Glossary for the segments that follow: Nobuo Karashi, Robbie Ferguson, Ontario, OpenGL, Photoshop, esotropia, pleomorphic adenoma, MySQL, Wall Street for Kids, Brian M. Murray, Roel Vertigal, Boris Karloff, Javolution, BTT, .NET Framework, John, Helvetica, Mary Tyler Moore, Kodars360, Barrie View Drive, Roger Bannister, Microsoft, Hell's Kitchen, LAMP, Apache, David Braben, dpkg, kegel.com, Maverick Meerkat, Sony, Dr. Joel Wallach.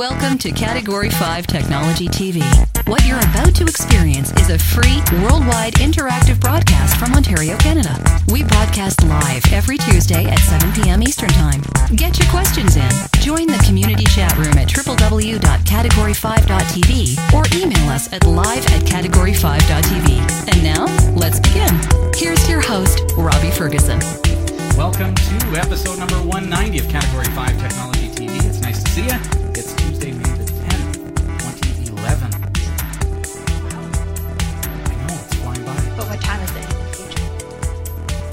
Welcome to Category 5 Technology TV. What you're about to experience is a free, worldwide, interactive broadcast from Ontario, Canada. We broadcast live every Tuesday at 7 p.m. Eastern Time. Get your questions in. Join the community chat room at www.category5.tv or email us at live@category5.tv. And now, let's begin. Here's your host, Robbie Ferguson. Welcome to episode number 190 of Category 5 Technology TV. It's nice to see you. It's Tuesday, May the 10th, 2011. I know, it's flying by. But what time is it in the future?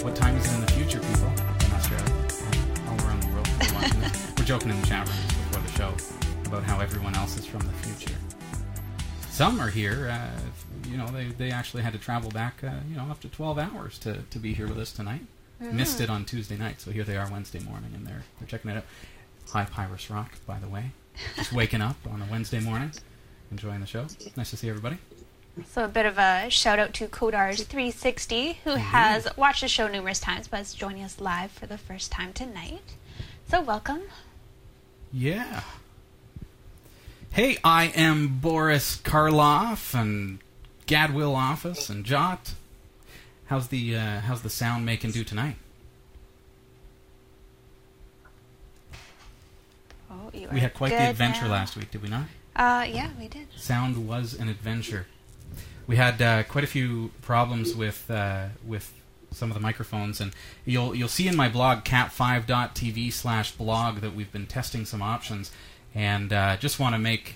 What time is it in the future, people? In Australia, all around the world. We're joking in the chat room before the show about how everyone else is from the future. Some are here. They actually had to travel back, up to 12 hours to be here with us tonight. Missed it on Tuesday night, so here they are Wednesday morning, and they're checking it out. Hi, Pyrus Rock, by the way. Just waking up on a Wednesday morning, enjoying the show. Nice to see everybody. So a bit of a shout-out to Kodars360, who has watched the show numerous times, but is joining us live for the first time tonight. So welcome. Yeah. Hey, I am Boris Karloff, and Gadwill Office, and Jot. How's the sound making do tonight? Oh, you are. We had quite the adventure last week, did we not? Yeah, we did. Sound was an adventure. We had quite a few problems with some of the microphones, and you'll see in my blog cat5.tv/blog that we've been testing some options, and just want to make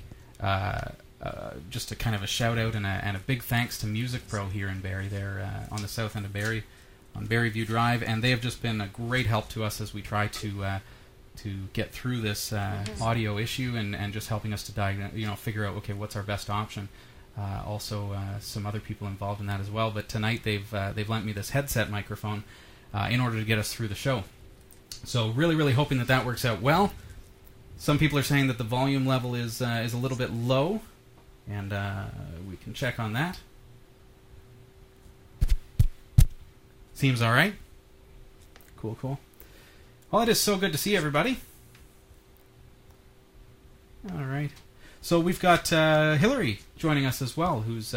just a kind of a shout out and a big thanks to Music Pro here in Barrie. They're on the south end of Barrie, on Barrie View Drive, and they have just been a great help to us as we try to get through this audio issue and just helping us to figure out okay what's our best option. Also, some other people involved in that as well. But tonight they've lent me this headset microphone in order to get us through the show. So really really hoping that works out well. Some people are saying that the volume level is a little bit low. And we can check on that. Seems all right. Cool. Well, it is so good to see everybody. All right. So we've got Hillary joining us as well, who's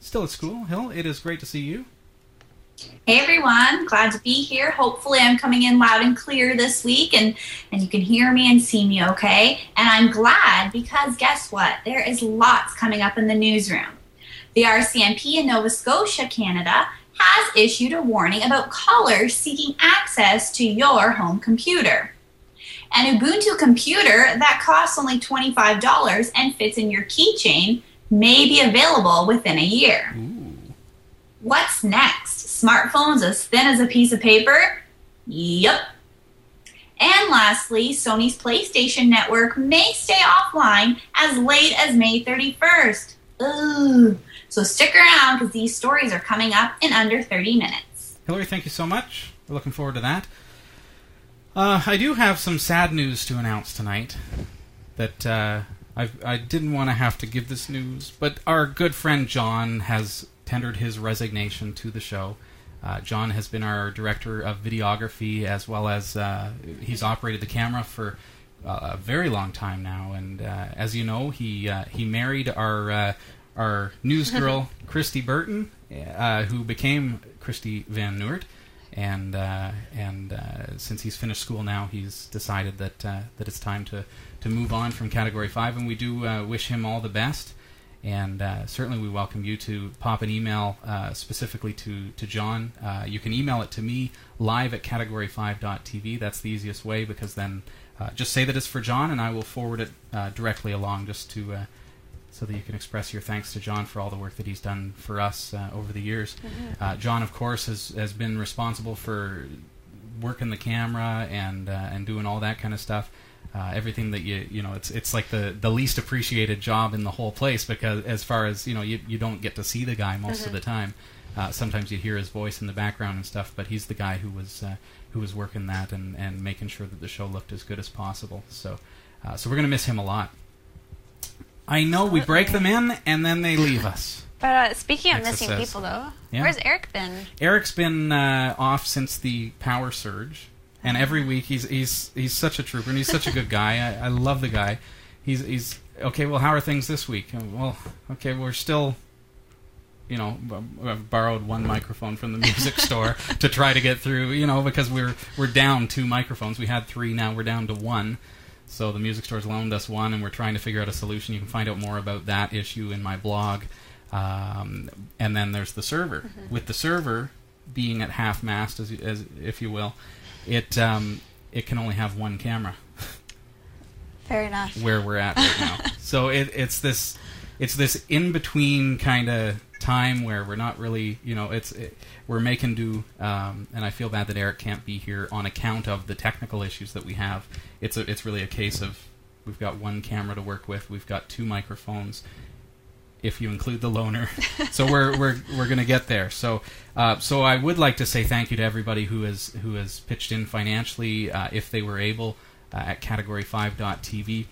still at school. Hill, it is great to see you. Hey, everyone. Glad to be here. Hopefully I'm coming in loud and clear this week, and you can hear me and see me okay. And I'm glad because guess what? There is lots coming up in the newsroom. The RCMP in Nova Scotia, Canada, has issued a warning about callers seeking access to your home computer. An Ubuntu computer that costs only $25 and fits in your keychain may be available within a year. Ooh. What's next? Smartphones as thin as a piece of paper? Yep. And lastly, Sony's PlayStation Network may stay offline as late as May 31st. Ooh. So stick around because these stories are coming up in under 30 minutes. Hillary, thank you so much. We're looking forward to that. I do have some sad news to announce tonight that I didn't want to have to give this news, but our good friend John has tendered his resignation to the show. John has been our director of videography as well as he's operated the camera for a very long time now. And as you know, he married our news girl Christy Burton, who became Christy Van Noort. And since he's finished school now, he's decided that it's time to move on from Category 5. And we do wish him all the best. And certainly we welcome you to pop an email specifically to John. You can email it to me, live@category5.tv. That's the easiest way because then just say that it's for John and I will forward it directly along just to so that you can express your thanks to John for all the work that he's done for us over the years. Mm-hmm. John, of course, has been responsible for working the camera and doing all that kind of stuff. Everything that you know, it's like the least appreciated job in the whole place because as far as you know, you don't get to see the guy most of the time. Sometimes you hear his voice in the background and stuff, but he's the guy who was working that and making sure that the show looked as good as possible. So we're gonna miss him a lot. I know we break them in and then they leave us. But speaking of missing people, though, yeah. Where's Eric been? Eric's been off since the power surge. And every week he's such a trooper and he's such a good guy. I love the guy. he's okay. Well, how are things this week? Well, okay, we're still, you know, I've borrowed one microphone from the music store to try to get through, you know, because we're down two microphones. We had three, now we're down to one. So the music store's loaned us one, and we're trying to figure out a solution. You can find out more about that issue in my blog. And then there's the server. Mm-hmm. With the server being at half mast, as if you will, it can only have one camera. Fair enough. Where we're at right now. So it's this in between kind of time where we're not really, you know, we're making do, and I feel bad that Eric can't be here on account of the technical issues that we have. It's really a case of we've got one camera to work with, we've got two microphones, if you include the loaner. So we're gonna get there. So so I would like to say thank you to everybody who has pitched in financially, if they were able. At category5.tv.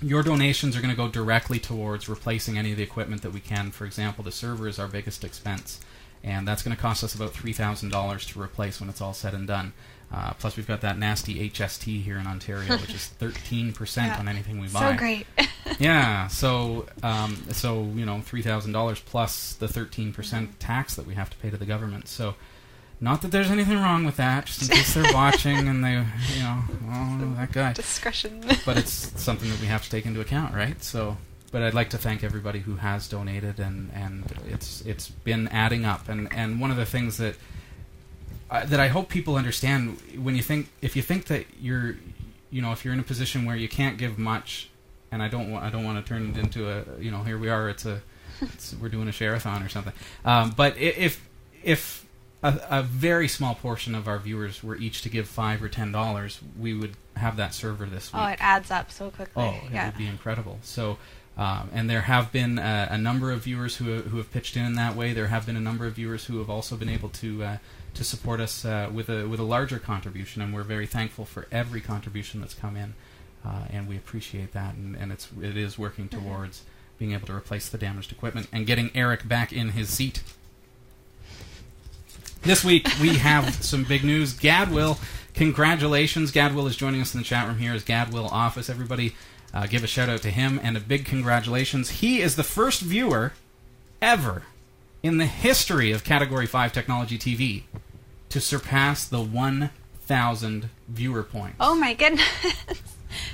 Your donations are going to go directly towards replacing any of the equipment that we can. For example, the server is our biggest expense, and that's going to cost us about $3,000 to replace when it's all said and done. Plus, we've got that nasty HST here in Ontario, which is 13% on anything we buy. So great. Yeah, so you know, $3,000 plus the 13% tax that we have to pay to the government. So. Not that there's anything wrong with that, just in case they're watching and they, you know, oh, that guy. Discretion. But it's something that we have to take into account, right? So, but I'd like to thank everybody who has donated, and it's been adding up. And one of the things that I hope people understand, when you think, if you think that you're, you know, if you're in a position where you can't give much, and I don't want to turn it into a, you know, here we are, we're doing a share-a-thon or something. But if a very small portion of our viewers were each to give $5 or $10, we would have that server this week. Oh, it adds up so quickly. Oh, it would be incredible. So, and there have been a number of viewers who have pitched in that way. There have been a number of viewers who have also been able to support us with a larger contribution, and we're very thankful for every contribution that's come in, and we appreciate that. And it is working towards being able to replace the damaged equipment and getting Eric back in his seat. This week, we have some big news. Gadwill, congratulations. Gadwill is joining us in the chat room here as Gadwill Office. Everybody give a shout-out to him and a big congratulations. He is the first viewer ever in the history of Category 5 Technology TV to surpass the 1,000 viewer points. Oh, my goodness.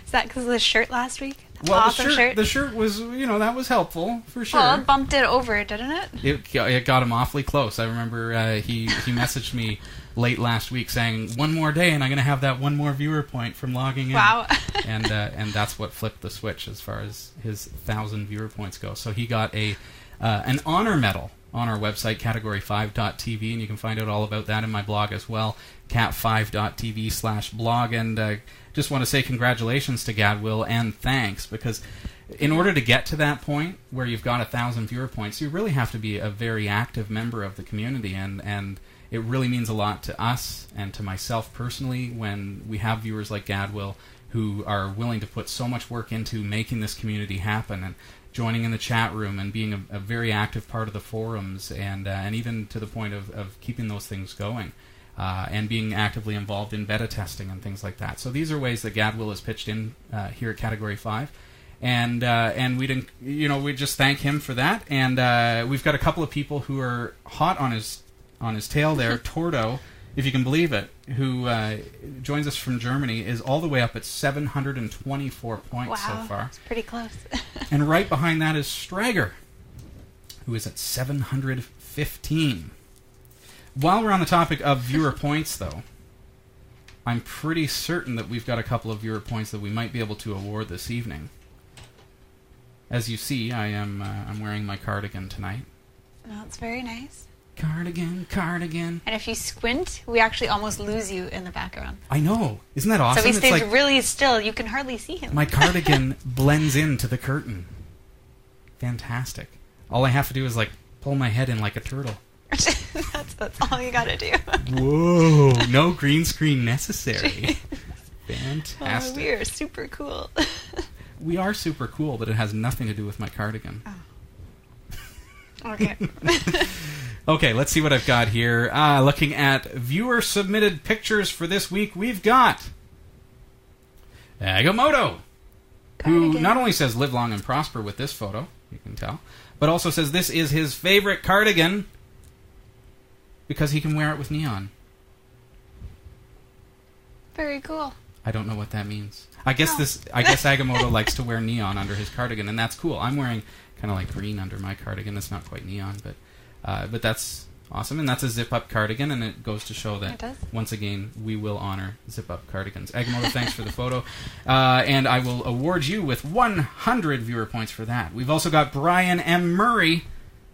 Is that because of the shirt last week? Well, awesome shirt. The shirt was, you know, that was helpful for sure. Well, it bumped it over, didn't it? It got him awfully close. I remember he messaged me late last week saying, "One more day, and I'm going to have that one more viewer point from logging in." Wow! And that's what flipped the switch as far as his 1,000 viewer points go. So he got an honor medal on our website, category5.tv, and you can find out all about that in my blog as well, cat5.tv/blog. And just want to say congratulations to Gadwill and thanks, because in order to get to that point where you've got 1,000 viewer points, you really have to be a very active member of the community, and it really means a lot to us and to myself personally when we have viewers like Gadwill who are willing to put so much work into making this community happen, and joining in the chat room and being a very active part of the forums, and even to the point of keeping those things going, and being actively involved in beta testing and things like that. So these are ways that Gadwill has pitched in here at Category 5, and we just thank him for that. And we've got a couple of people who are hot on his tail there. Tordo, if you can believe it, who joins us from Germany, is all the way up at 724 points so far. Wow, that's pretty close. And right behind that is Strager, who is at 715. While we're on the topic of viewer points, though, I'm pretty certain that we've got a couple of viewer points that we might be able to award this evening. As you see, I'm wearing my cardigan tonight. Well, it's very nice. Cardigan. And if you squint, we actually almost lose you in the background. I know. Isn't that awesome? So he stays really still. You can hardly see him. My cardigan blends into the curtain. Fantastic. All I have to do is, like, pull my head in like a turtle. that's all you gotta do. Whoa. No green screen necessary. Fantastic. Oh, we are super cool. We are super cool, but it has nothing to do with my cardigan. Oh. Okay. Okay, let's see what I've got here. Looking at viewer-submitted pictures for this week, we've got Agamotto, who not only says live long and prosper with this photo, you can tell, but also says this is his favorite cardigan because he can wear it with neon. Very cool. I don't know what that means. I guess Agamotto likes to wear neon under his cardigan, and that's cool. I'm wearing kind of like green under my cardigan. It's not quite neon, but that's awesome. And that's a zip-up cardigan, and it goes to show that, once again, we will honor zip-up cardigans. Agamotto, thanks for the photo. And I will award you with 100 viewer points for that. We've also got Brian M. Murray.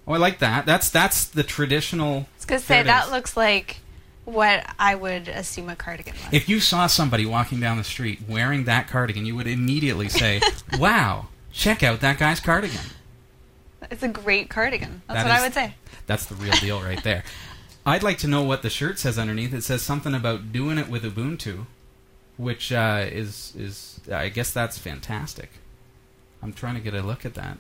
Oh, I like that. That's the traditional... I was going to say, that looks like what I would assume a cardigan was. If you saw somebody walking down the street wearing that cardigan, you would immediately say, wow, check out that guy's cardigan. It's a great cardigan. That's what I would say. That's the real deal right there. I'd like to know what the shirt says underneath. It says something about doing it with Ubuntu, which is I guess that's fantastic. I'm trying to get a look at that.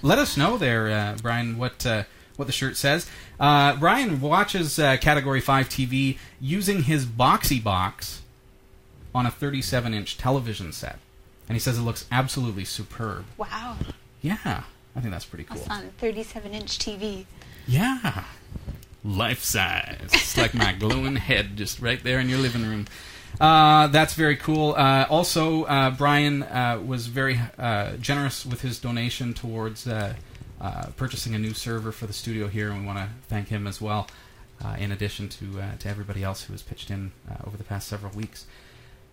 Let us know there, Brian, what the shirt says. Brian watches Category 5 TV using his boxy box on a 37-inch television set. And he says it looks absolutely superb. Wow. Yeah. I think that's pretty cool. That's on a 37-inch TV. Yeah. Life size. It's like my glowing head just right there in your living room. That's very cool. Also, Brian was very generous with his donation towards purchasing a new server for the studio here, and we want to thank him as well, in addition to everybody else who has pitched in over the past several weeks.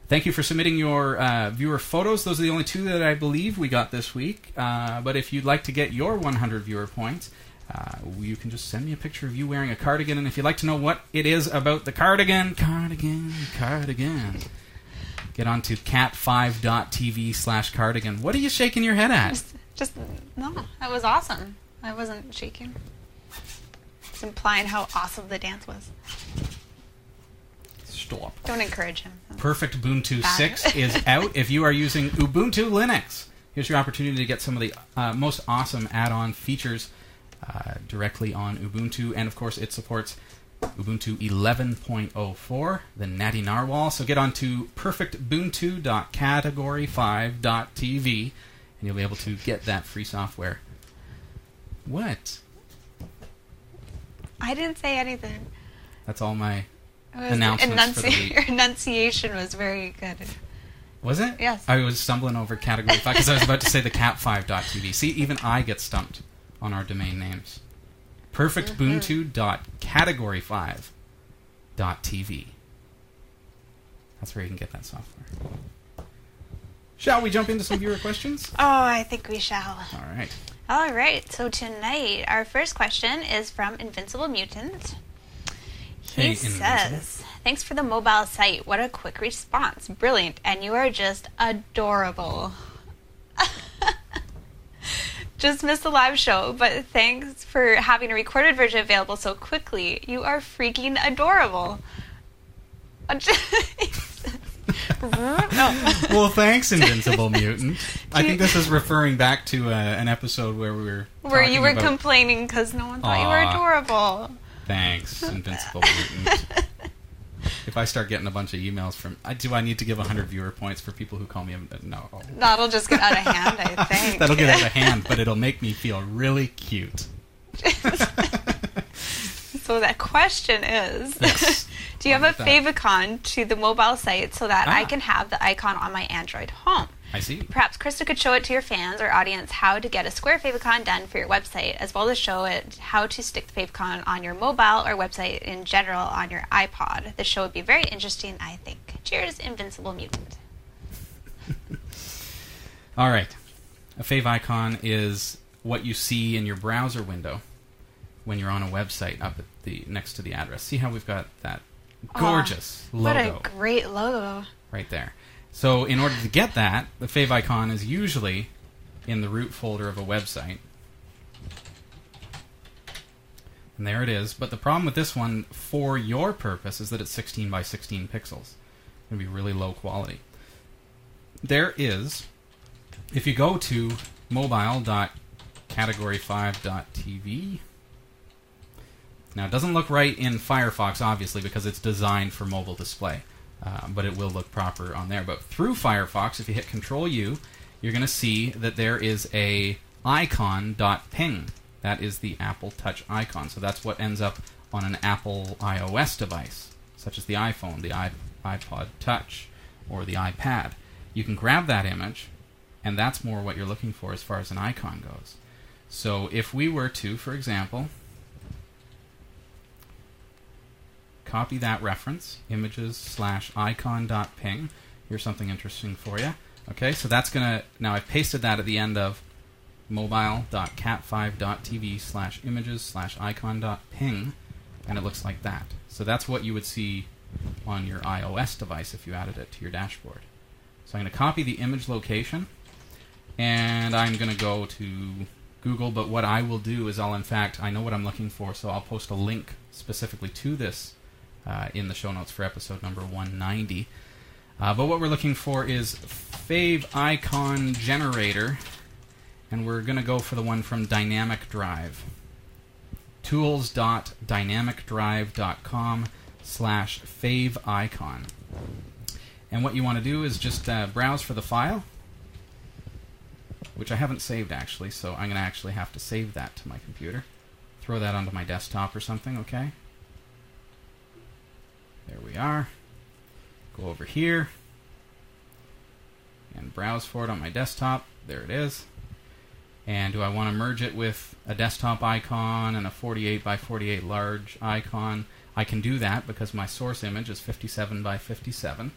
Thank you for submitting your viewer photos. Those are the only two that I believe we got this week. But if you'd like to get your 100 viewer points, you can just send me a picture of you wearing a cardigan. And if you'd like to know what it is about the cardigan, get on to cat5.tv/cardigan. What are you shaking your head at? Just no, that was awesome. I wasn't shaking. It's implying how awesome the dance was. Stop. Don't encourage him. Perfect Ubuntu 6 is out. If you are using Ubuntu Linux, here's your opportunity to get some of the most awesome add-on features directly on Ubuntu. And, of course, it supports Ubuntu 11.04, the Natty Narwhal. So get on to perfectubuntu.category5.tv, and you'll be able to get that free software. What? I didn't say anything. That's all my... Your enunciation was very good. Was it? Yes. I was stumbling over Category 5 because I was about to say the cat5.tv. See, even I get stumped on our domain names. Perfectbuntu.category5.tv. That's where you can get that software. Shall we jump into some viewer questions? Oh, I think we shall. All right. All right. So tonight, our first question is from Invincible Mutant. He says, thanks for the mobile site. What a quick response. Brilliant. And you are just adorable. Just missed the live show, but thanks for having a recorded version available so quickly. You are freaking adorable. Well, thanks, Invincible Mutant. I think this is referring back to an episode where we were talking about complaining because no one thought you were adorable. Thanks, Invincible Mutant. If I start getting a bunch of emails from... do I need to give 100 viewer points for people who call me... No. That'll just get out of hand, I think. That'll get out of hand, but it'll make me feel really cute. So that question is... Yes. Do you have a favicon to the mobile site so that I can have the icon on my Android home? I see. Perhaps Krista could show it to your fans or audience how to get a square favicon done for your website, as well as show it how to stick the favicon on your mobile or website in general on your iPod. The show would be very interesting, I think. Cheers, Invincible Mutant. All right. A fav icon is what you see in your browser window when you're on a website up at the next to the address. See how we've got that gorgeous logo. What a great logo. Right there. So in order to get that, the fav icon is usually in the root folder of a website. And there it is. But the problem with this one, for your purpose, is that it's 16 by 16 pixels. It's going to be really low quality. There is, if you go to mobile.category5.tv, now it doesn't look right in Firefox, obviously, because it's designed for mobile display. But it will look proper on there. But through Firefox, if you hit Control-U, you're going to see that there is a icon.ping. That is the Apple Touch icon. So that's what ends up on an Apple iOS device, such as the iPhone, the iPod Touch, or the iPad. You can grab that image, and that's more what you're looking for as far as an icon goes. So if we were to, for example, copy that reference, images/icon.ping, here's something interesting for you. Okay, so that's going to, now I've pasted that at the end of mobile.cat5.tv/images/icon.ping, and it looks like that. So that's what you would see on your iOS device if you added it to your dashboard. So I'm going to copy the image location, and I'm going to go to Google, but what I will do is I'll, in fact, I know what I'm looking for, so I'll post a link specifically to this in the show notes for episode number 190. But what we're looking for is Fave Icon Generator, and we're going to go for the one from Dynamic Drive. tools.dynamicdrive.com/faveicon. And what you want to do is just browse for the file, which I haven't saved actually, so I'm going to actually have to save that to my computer. Throw that onto my desktop or something, okay? There we are. Go over here and browse for it on my desktop. There it is. And do I want to merge it with a desktop icon and a 48 by 48 large icon? I can do that because my source image is 57 by 57.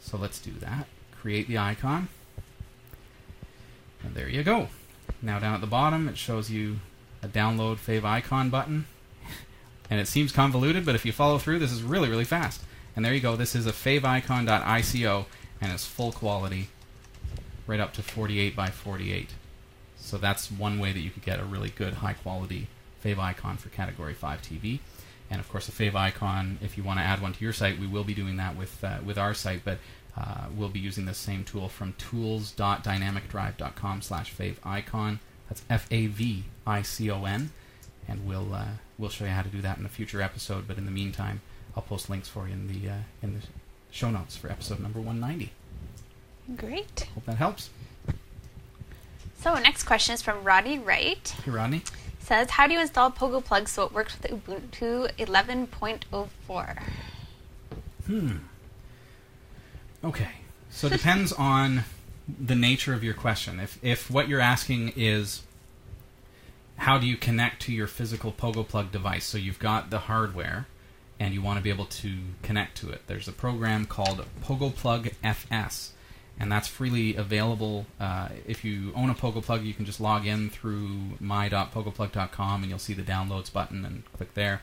So let's do that. Create the icon. And there you go. Now down at the bottom it shows you a download fave icon button. And it seems convoluted, but if you follow through, this is really, really fast. And there you go. This is a faveicon.ico, and it's full quality right up to 48 by 48. So that's one way that you could get a really good, high-quality fave icon for Category 5 TV. And, of course, a fave icon, if you want to add one to your site, we will be doing that with our site, but we'll be using the same tool from tools.dynamicdrive.com/faveicon. That's F-A-V-I-C-O-N. And we'll show you how to do that in a future episode, but in the meantime, I'll post links for you in the show notes for episode number 190. Great. Hope that helps. So next question is from Rodney Wright. Hey, Rodney. Says, how do you install Pogo Plug so it works with Ubuntu 11.04? Okay. So it depends on the nature of your question. If what you're asking is, how do you connect to your physical Pogo Plug device? So you've got the hardware, and you want to be able to connect to it. There's a program called Pogo Plug FS, and that's freely available. If you own a Pogo Plug, you can just log in through my.pogoplug.com, and you'll see the Downloads button, and click there.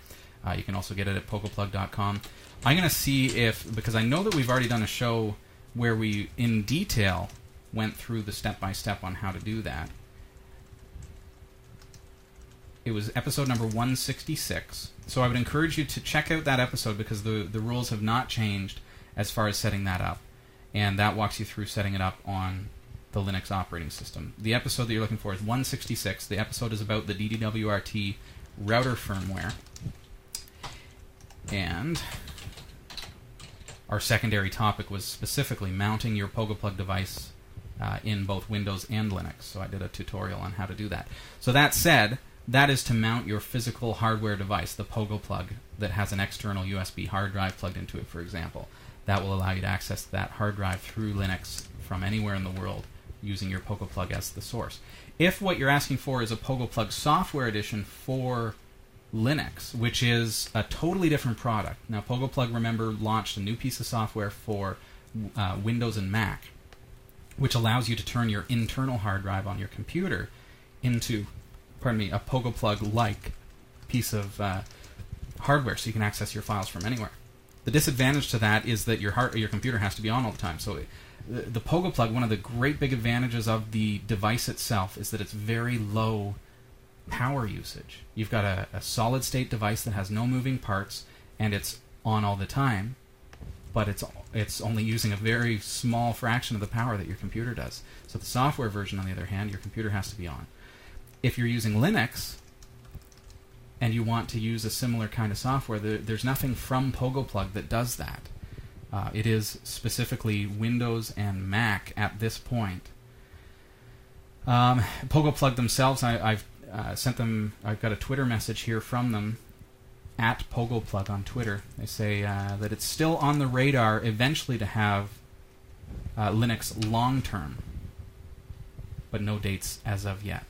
You can also get it at pogoplug.com. I'm going to see if, because I know that we've already done a show where we, in detail, went through the step-by-step on how to do that. It was episode number 166. So I would encourage you to check out that episode because the rules have not changed as far as setting that up. And that walks you through setting it up on the Linux operating system. The episode that you're looking for is 166. The episode is about the DDWRT router firmware and our secondary topic was specifically mounting your Pogo Plug device in both Windows and Linux. So I did a tutorial on how to do that. So that said, that is to mount your physical hardware device, the Pogo Plug, that has an external USB hard drive plugged into it, for example. That will allow you to access that hard drive through Linux from anywhere in the world using your Pogo Plug as the source. If what you're asking for is a Pogo Plug software edition for Linux, which is a totally different product. Now, Pogo Plug, remember, launched a new piece of software for Windows and Mac, which allows you to turn your internal hard drive on your computer into, pardon me, a Pogo Plug-like piece of hardware, so you can access your files from anywhere. The disadvantage to that is that your computer has to be on all the time. So the Pogo Plug, one of the great big advantages of the device itself is that it's very low power usage. You've got a solid-state device that has no moving parts, and it's on all the time, but it's only using a very small fraction of the power that your computer does. So the software version, on the other hand, your computer has to be on. If you're using Linux and you want to use a similar kind of software, there's nothing from Pogo Plug that does that. It is specifically Windows and Mac at this point. PogoPlug themselves, I've sent them, I've got a Twitter message here from them, at PogoPlug on Twitter. They say that it's still on the radar eventually to have Linux long-term, but no dates as of yet.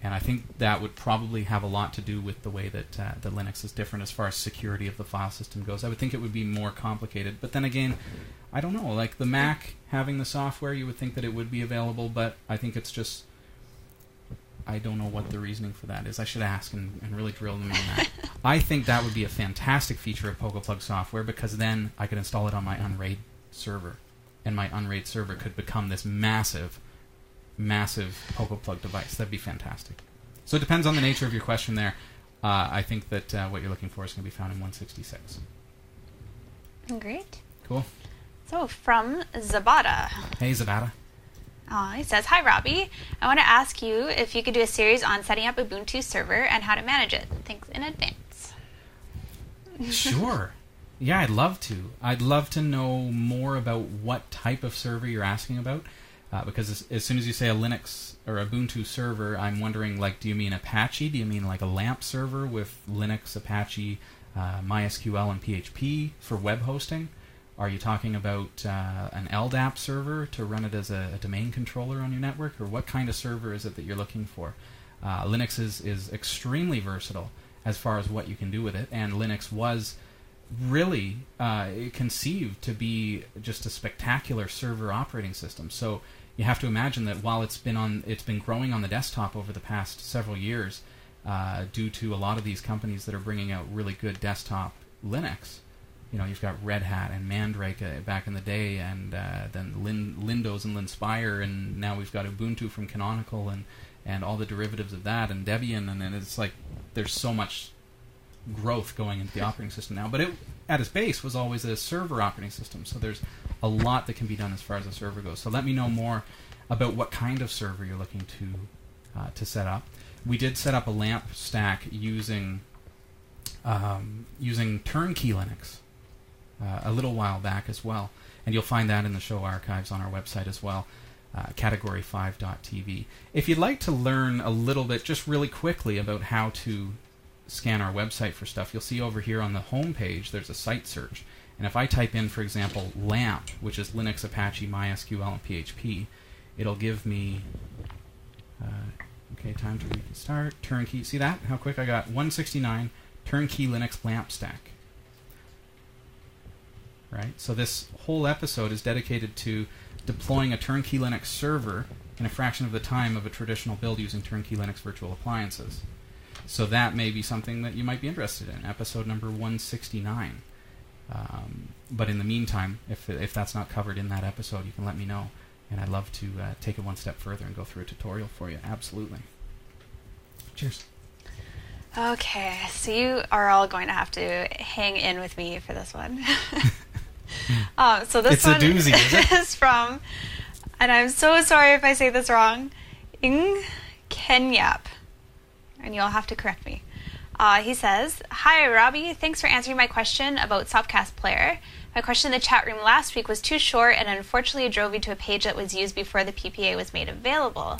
And I think that would probably have a lot to do with the way that the Linux is different as far as security of the file system goes. I would think it would be more complicated. But then again, I don't know. Like the Mac having the software, you would think that it would be available, but I think it's just, I don't know what the reasoning for that is. I should ask and really drill them on that. I think that would be a fantastic feature of PogoPlug software, because then I could install it on my Unraid server. And my Unraid server could become this massive, massive PogoPlug device. That'd be fantastic. So it depends on the nature of your question there. I think that what you're looking for is going to be found in 166. Great. Cool. So from Zabata. Hey, Zabata. He says, hi, Robbie. I want to ask you if you could do a series on setting up Ubuntu server and how to manage it. Thanks in advance. Sure. Yeah, I'd love to. I'd love to know more about what type of server you're asking about. Because as soon as you say a Linux or Ubuntu server, I'm wondering, like, do you mean Apache? Do you mean like a LAMP server with Linux, Apache, MySQL, and PHP for web hosting? Are you talking about an LDAP server to run it as a domain controller on your network? Or what kind of server is it that you're looking for? Linux is extremely versatile as far as what you can do with it. And Linux was really conceived to be just a spectacular server operating system. So you have to imagine that while it's been growing on the desktop over the past several years, due to a lot of these companies that are bringing out really good desktop Linux. You know, you've got Red Hat and Mandrake back in the day, and then Lindos and Linspire, and now we've got Ubuntu from Canonical and all the derivatives of that, and Debian, and it's like there's so much growth going into the operating system now, but it at its base was always a server operating system. So there's a lot that can be done as far as the server goes. So let me know more about what kind of server you're looking to set up. We did set up a LAMP stack using Turnkey Linux a little while back as well, and you'll find that in the show archives on our website as well. Category5.tv. If you'd like to learn a little bit, just really quickly, about how to scan our website for stuff, you'll see over here on the home page there's a site search. And if I type in, for example, LAMP, which is Linux, Apache, MySQL, and PHP, it'll give me... okay, time to restart. Turnkey. See that? How quick I got? 169. Turnkey Linux LAMP stack. Right? So this whole episode is dedicated to deploying a Turnkey Linux server in a fraction of the time of a traditional build using Turnkey Linux virtual appliances. So that may be something that you might be interested in, episode number 169. But in the meantime, if that's not covered in that episode, you can let me know, and I'd love to take it one step further and go through a tutorial for you. Absolutely. Cheers. Okay, so you are all going to have to hang in with me for this one. So this one is from, and I'm so sorry if I say this wrong, Ing Kenyap. And you'll have to correct me. He says, hi, Robbie. Thanks for answering my question about SopCast Player. My question in the chat room last week was too short and unfortunately drove me to a page that was used before the PPA was made available.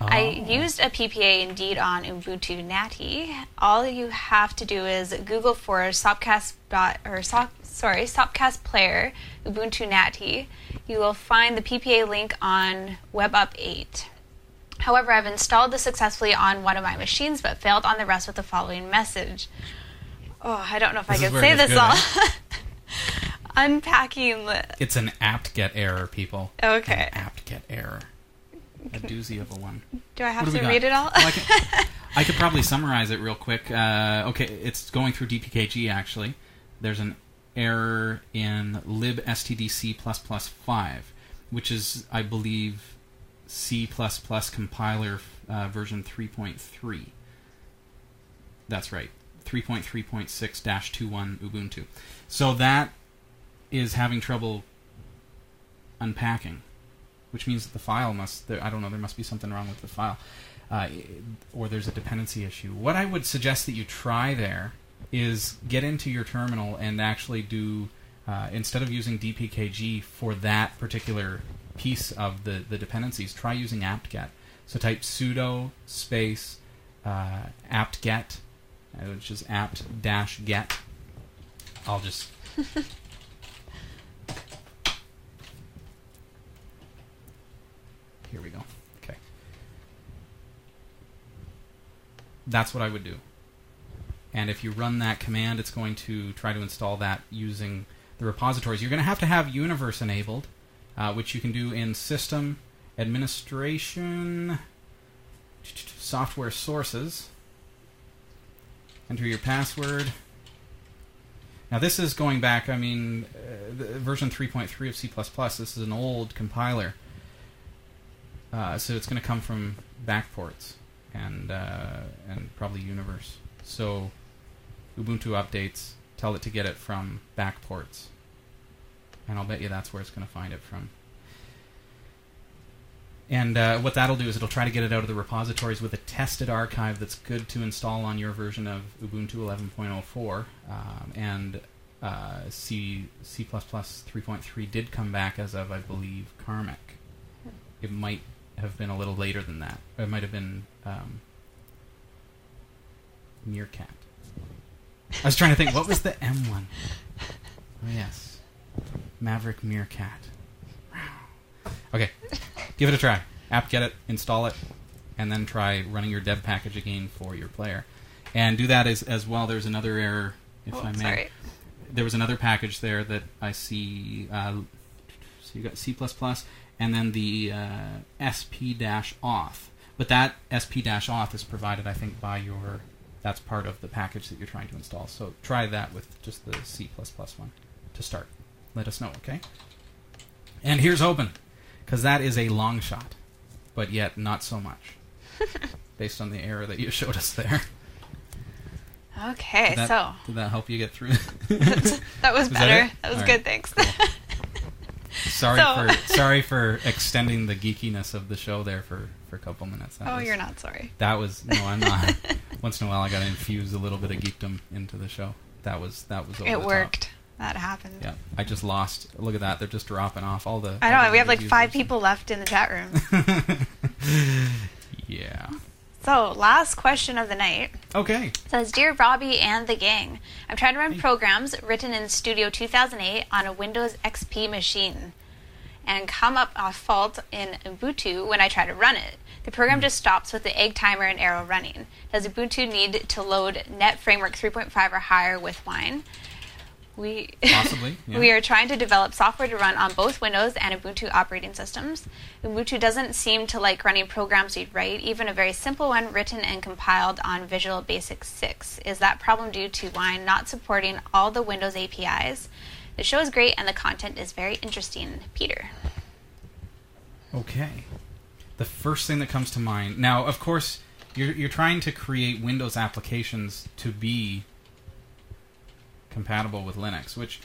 Oh. I used a PPA indeed on Ubuntu Natty. All you have to do is Google for SopCast Player Ubuntu Natty. You will find the PPA link on WebUp 8. However, I've installed this successfully on one of my machines, but failed on the rest with the following message. Oh, I don't know if I can say this all. Unpacking. It's an apt-get error, people. Okay. An apt-get error. A doozy of a one. Do I have to read it all? Well, I could probably summarize it real quick. Okay, it's going through dpkg, actually. There's an error in libstdc++5, which is, I believe... C++ compiler version 3.3. That's right, 3.3.6-21 Ubuntu. So that is having trouble unpacking, which means that the file must, I don't know, there must be something wrong with the file, or there's a dependency issue. What I would suggest that you try there is get into your terminal and actually do instead of using dpkg for that particular piece of the dependencies, try using apt-get. So type sudo space apt-get, which is apt-get. I'll just... Here we go. Okay. That's what I would do. And if you run that command, it's going to try to install that using the repositories. You're going to have universe enabled, which you can do in system administration, software sources. Enter your password. Now this is going back, I mean, version 3.3 of C++. This is an old compiler. So it's going to come from backports and probably universe. So Ubuntu updates, tell it to get it from backports. And I'll bet you that's where it's going to find it from. And what that'll do is it'll try to get it out of the repositories with a tested archive that's good to install on your version of Ubuntu 11.04. C++ 3.3 did come back as of, I believe, Karmic. It might have been a little later than that. It might have been Meerkat. I was trying to think, what was the M one? Oh, yes. Maverick Meerkat. Okay, give it a try. Apt-get it, install it, and then try running your dev package again for your player. And do that as well. There's another error, if I may. Sorry. There was another package there that I see. So you got C++. And then the sp-auth. But that sp-auth is provided, I think, by your... That's part of the package that you're trying to install. So try that with just the C++ one to start. Let us know, okay? And here's open, because that is a long shot, but yet not so much, based on the error that you showed us there. Okay, Did that help you get through? That was better. That was good, thanks. Cool. Sorry for extending the geekiness of the show there for a couple minutes. You're not sorry. No, I'm not. Once in a while I gotta infuse a little bit of geekdom into the show. That was over the top. It worked. That happened. Yeah. I just lost. Look at that, they're just dropping off all the... I know, we have like 5 people left in the chat room. Yeah. So, last question of the night. Okay. It says, Dear Robbie and the gang, I'm trying to run programs written in Studio 2008 on a Windows XP machine and come up a fault in Ubuntu when I try to run it. The program just stops with the egg timer and arrow running. Does Ubuntu need to load Net Framework 3.5 or higher with Wine? Possibly, yeah. We are trying to develop software to run on both Windows and Ubuntu operating systems. Ubuntu doesn't seem to like running programs you'd write, even a very simple one written and compiled on Visual Basic 6. Is that problem due to Wine not supporting all the Windows APIs? The show is great and the content is very interesting. Peter. Okay. The first thing that comes to mind... Now, of course, you're trying to create Windows applications to be compatible with Linux, which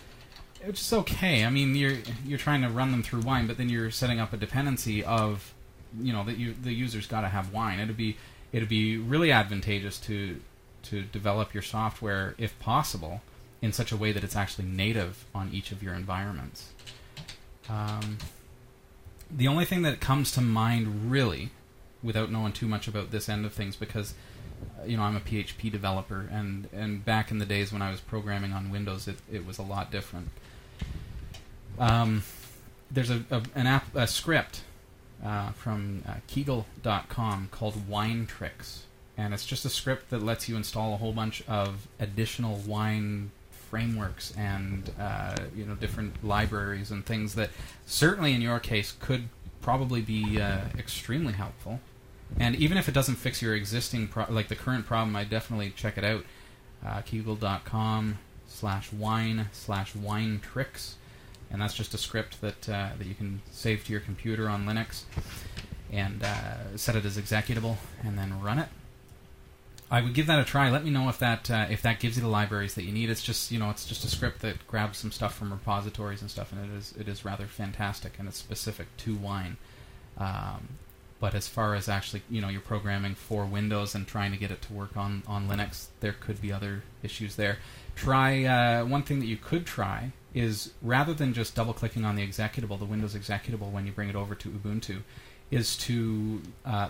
is okay. I mean, you're trying to run them through Wine, but then you're setting up a dependency of, you know, that the user's got to have Wine. It'd be really advantageous to develop your software, if possible, in such a way that it's actually native on each of your environments. The only thing that comes to mind, really, without knowing too much about this end of things, because you know, I'm a PHP developer, and back in the days when I was programming on Windows, it was a lot different. There's a script from kegel.com called Wine Tricks, and it's just a script that lets you install a whole bunch of additional Wine frameworks and different libraries and things that certainly in your case could probably be extremely helpful. And even if it doesn't fix your existing, the current problem, I definitely check it out. Kegel.com/wine/wine-tricks. And that's just a script that you can save to your computer on Linux and set it as executable and then run it. I would give that a try. Let me know if that gives you the libraries that you need. It's just, you know, it's just a script that grabs some stuff from repositories and stuff, and it is rather fantastic, and it's specific to Wine. But as far as actually, you know, you're programming for Windows and trying to get it to work on Linux, there could be other issues there. Try one thing that you could try is, rather than just double-clicking on the executable, the Windows executable, when you bring it over to Ubuntu, is to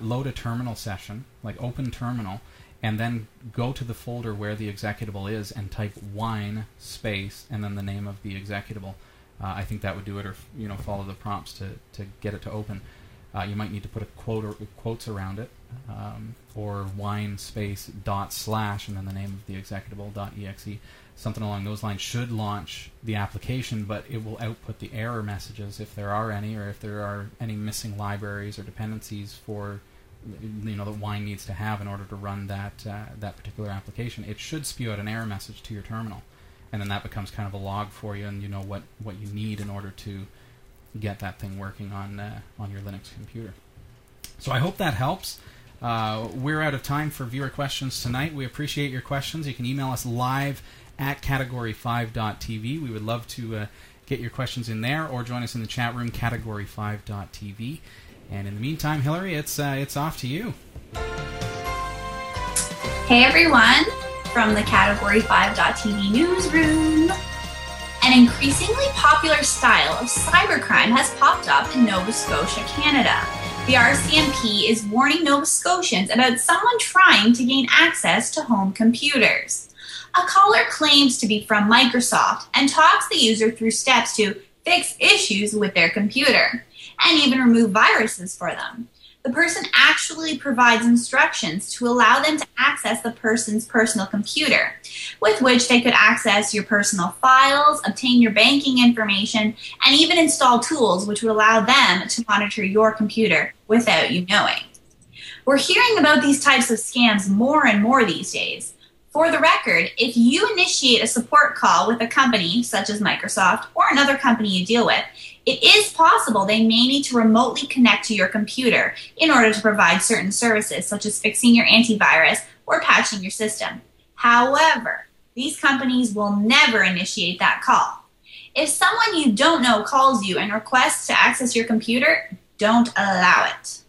load a terminal session, like open terminal, and then go to the folder where the executable is and type wine space and then the name of the executable. I think that would do it, or you know, follow the prompts to get it to open. You might need to put a quote or quotes around it, or wine space dot slash and then the name of the executable dot exe. Something along those lines should launch the application, but it will output the error messages if there are any, or if there are any missing libraries or dependencies for, you know, that wine needs to have in order to run that that particular application. It should spew out an error message to your terminal, and then that becomes kind of a log for you, and you know what you need in order to get that thing working on your Linux computer. So I hope that helps. We're out of time for viewer questions tonight. We appreciate your questions. You can email us live at category5.tv. We would love to get your questions in there, or join us in the chat room, category5.tv. And in the meantime, Hillary, it's off to you. Hey everyone, from the category5.tv newsroom. An increasingly popular style of cybercrime has popped up in Nova Scotia, Canada. The RCMP is warning Nova Scotians about someone trying to gain access to home computers. A caller claims to be from Microsoft and talks the user through steps to fix issues with their computer and even remove viruses for them. The person actually provides instructions to allow them to access the person's personal computer, with which they could access your personal files, obtain your banking information, and even install tools which would allow them to monitor your computer without you knowing. We're hearing about these types of scams more and more these days. For the record, if you initiate a support call with a company such as Microsoft or another company you deal with, it is possible they may need to remotely connect to your computer in order to provide certain services such as fixing your antivirus or patching your system. However, these companies will never initiate that call. If someone you don't know calls you and requests to access your computer, don't allow it.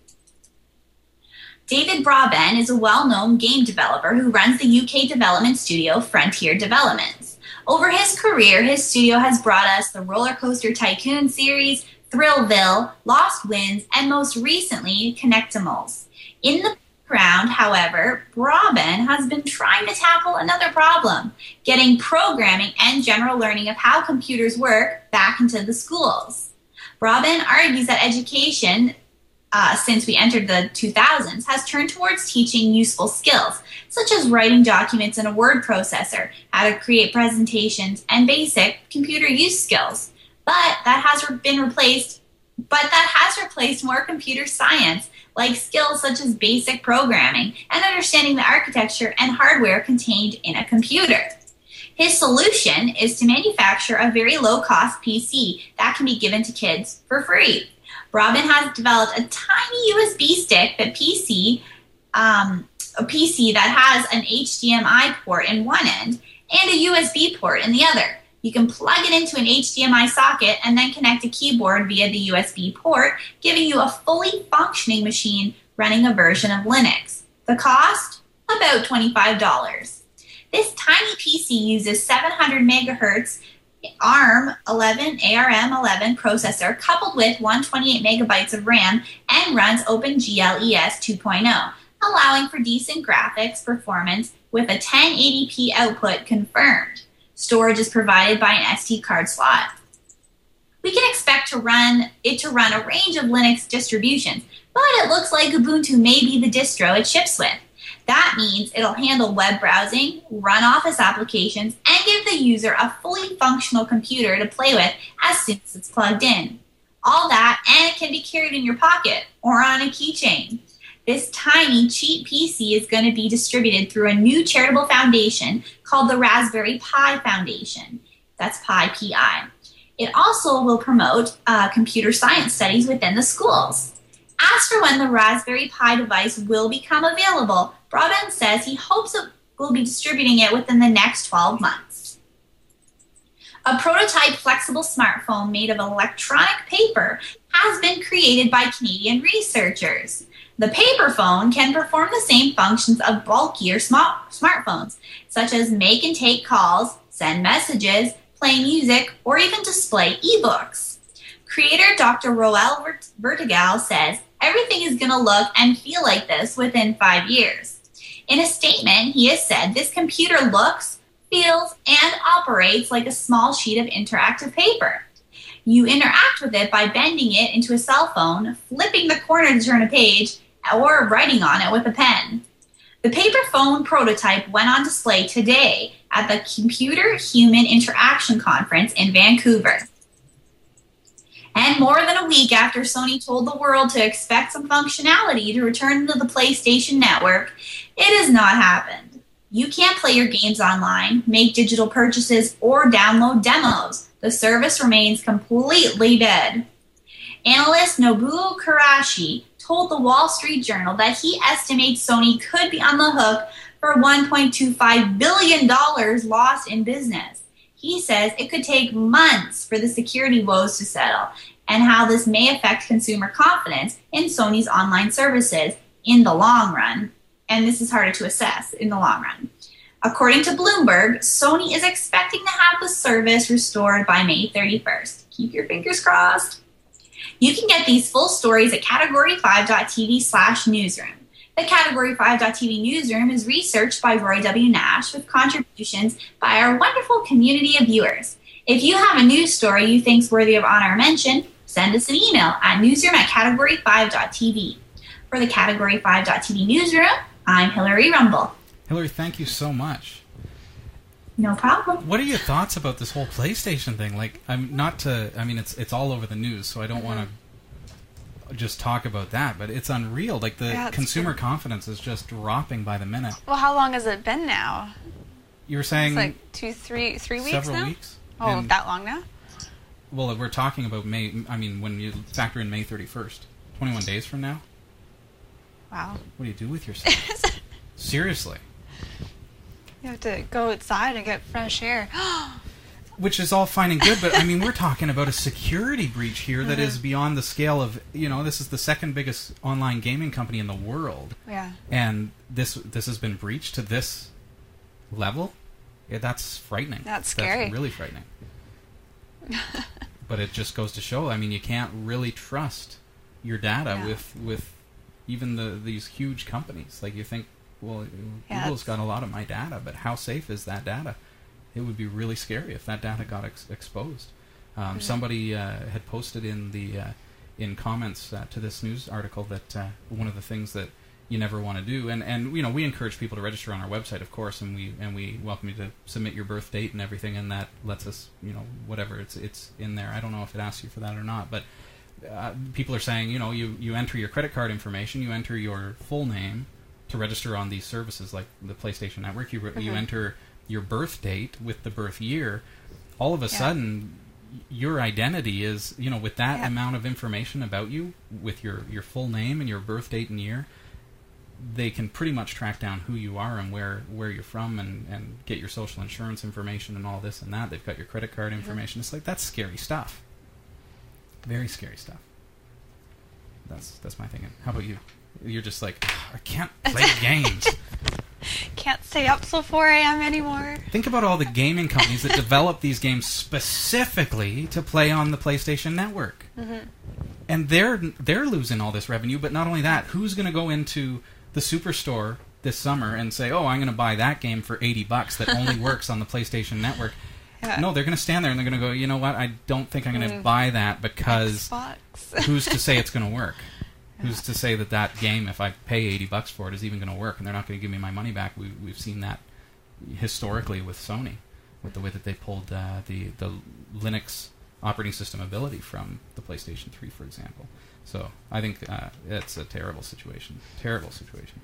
David Braben is a well-known game developer who runs the UK development studio Frontier Developments. Over his career, his studio has brought us the Roller Coaster Tycoon series, Thrillville, Lost Winds, and most recently, Connectimals. In the background, however, Braben has been trying to tackle another problem, getting programming and general learning of how computers work back into the schools. Braben argues that education, since we entered the 2000s, has turned towards teaching useful skills, such as writing documents in a word processor, how to create presentations, and basic computer use skills. But that has replaced more computer science, like skills such as basic programming and understanding the architecture and hardware contained in a computer. His solution is to manufacture a very low-cost PC that can be given to kids for free. Braben has developed a tiny USB stick, a PC that has an HDMI port in one end and a USB port in the other. You can plug it into an HDMI socket and then connect a keyboard via the USB port, giving you a fully functioning machine running a version of Linux. The cost? About $25. This tiny PC uses 700 megahertz ARM11 processor coupled with 128 megabytes of RAM and runs OpenGL ES 2.0, allowing for decent graphics performance with a 1080p output confirmed. Storage is provided by an SD card slot. We can expect it to run a range of Linux distributions, but it looks like Ubuntu may be the distro it ships with. That means it'll handle web browsing, run Office applications, and give the user a fully functional computer to play with as soon as it's plugged in. All that, and it can be carried in your pocket or on a keychain. This tiny, cheap PC is going to be distributed through a new charitable foundation called the Raspberry Pi Foundation. That's Pi, P-I. It also will promote computer science studies within the schools. As for when the Raspberry Pi device will become available, Braben says he hopes it will be distributing it within the next 12 months. A prototype flexible smartphone made of electronic paper has been created by Canadian researchers. The paper phone can perform the same functions of bulkier smartphones, such as make and take calls, send messages, play music, or even display ebooks. Creator Dr. Roel Vertigal says, everything is going to look and feel like this within 5 years. In a statement, he has said, this computer looks, feels, and operates like a small sheet of interactive paper. You interact with it by bending it into a cell phone, flipping the corner to turn a page, or writing on it with a pen. The paper phone prototype went on display today at the Computer-Human Interaction Conference in Vancouver. And more than a week after Sony told the world to expect some functionality to return to the PlayStation Network, it has not happened. You can't play your games online, make digital purchases, or download demos. The service remains completely dead. Analyst Nobuo Karashi told the Wall Street Journal that he estimates Sony could be on the hook for $1.25 billion lost in business. He says it could take months for the security woes to settle and how this may affect consumer confidence in Sony's online services in the long run. And this is harder to assess in the long run. According to Bloomberg, Sony is expecting to have the service restored by May 31st. Keep your fingers crossed. You can get these full stories at category5.tv/newsroom. The Category 5.tv newsroom is researched by Roy W. Nash with contributions by our wonderful community of viewers. If you have a news story you think is worthy of honor or mention, send us an email at newsroom@category5.tv. For the Category 5.tv newsroom, I'm Hillary Rumble. Hillary, thank you so much. No problem. What are your thoughts about this whole PlayStation thing? Like, it's all over the news, so I don't want to just talk about that, but it's unreal. Like, the consumer confidence is just dropping by the minute. Well, how long has it been now? You were saying... It's like three weeks now? Several weeks. Oh, that long now? Well, we're talking about May... I mean, when you factor in May 31st. 21 days from now? Wow. What do you do with yourself? Seriously. You have to go outside and get fresh air. Which is all fine and good, but I mean, we're talking about a security breach here that is beyond the scale of, you know, this is the second biggest online gaming company in the world. Yeah. And this has been breached to this level? Yeah, that's frightening. That's scary. That's really frightening. But it just goes to show, I mean, you can't really trust your data with even these huge companies. Like, you think, well, Google's got a lot of my data, but how safe is that data? It would be really scary if that data got exposed. Somebody had posted in the in comments to this news article that one of the things that you never want to do, and you know, we encourage people to register on our website, of course, and we welcome you to submit your birth date and everything, and that lets us, you know, whatever it's in there. I don't know if it asks you for that or not, but people are saying, you know, you enter your credit card information, you enter your full name. To register on these services like the PlayStation Network, you enter your birth date with the birth year. All of a sudden, your identity is, you know, with that amount of information about you, with your full name and your birth date and year, they can pretty much track down who you are and where you're from and get your social insurance information and all this and that. They've got your credit card information. It's like, that's scary stuff. Very scary stuff. That's my thinking. How about you? You're just like, I can't play games. Can't stay up till 4 a.m. anymore. Think about all the gaming companies that develop these games specifically to play on the PlayStation Network. Mm-hmm. And they're losing all this revenue, but not only that, who's going to go into the Superstore this summer and say, oh, I'm going to buy that game for $80 that only works on the PlayStation Network? Yeah. No, they're going to stand there and they're going to go, you know what, I don't think I'm going to buy that because who's to say it's going to work? Who's to say that game, if I pay $80 for it, is even going to work, and they're not going to give me my money back? We've seen that historically with Sony, with the way that they pulled the Linux operating system ability from the PlayStation 3, for example. So I think it's a terrible situation. Terrible situation.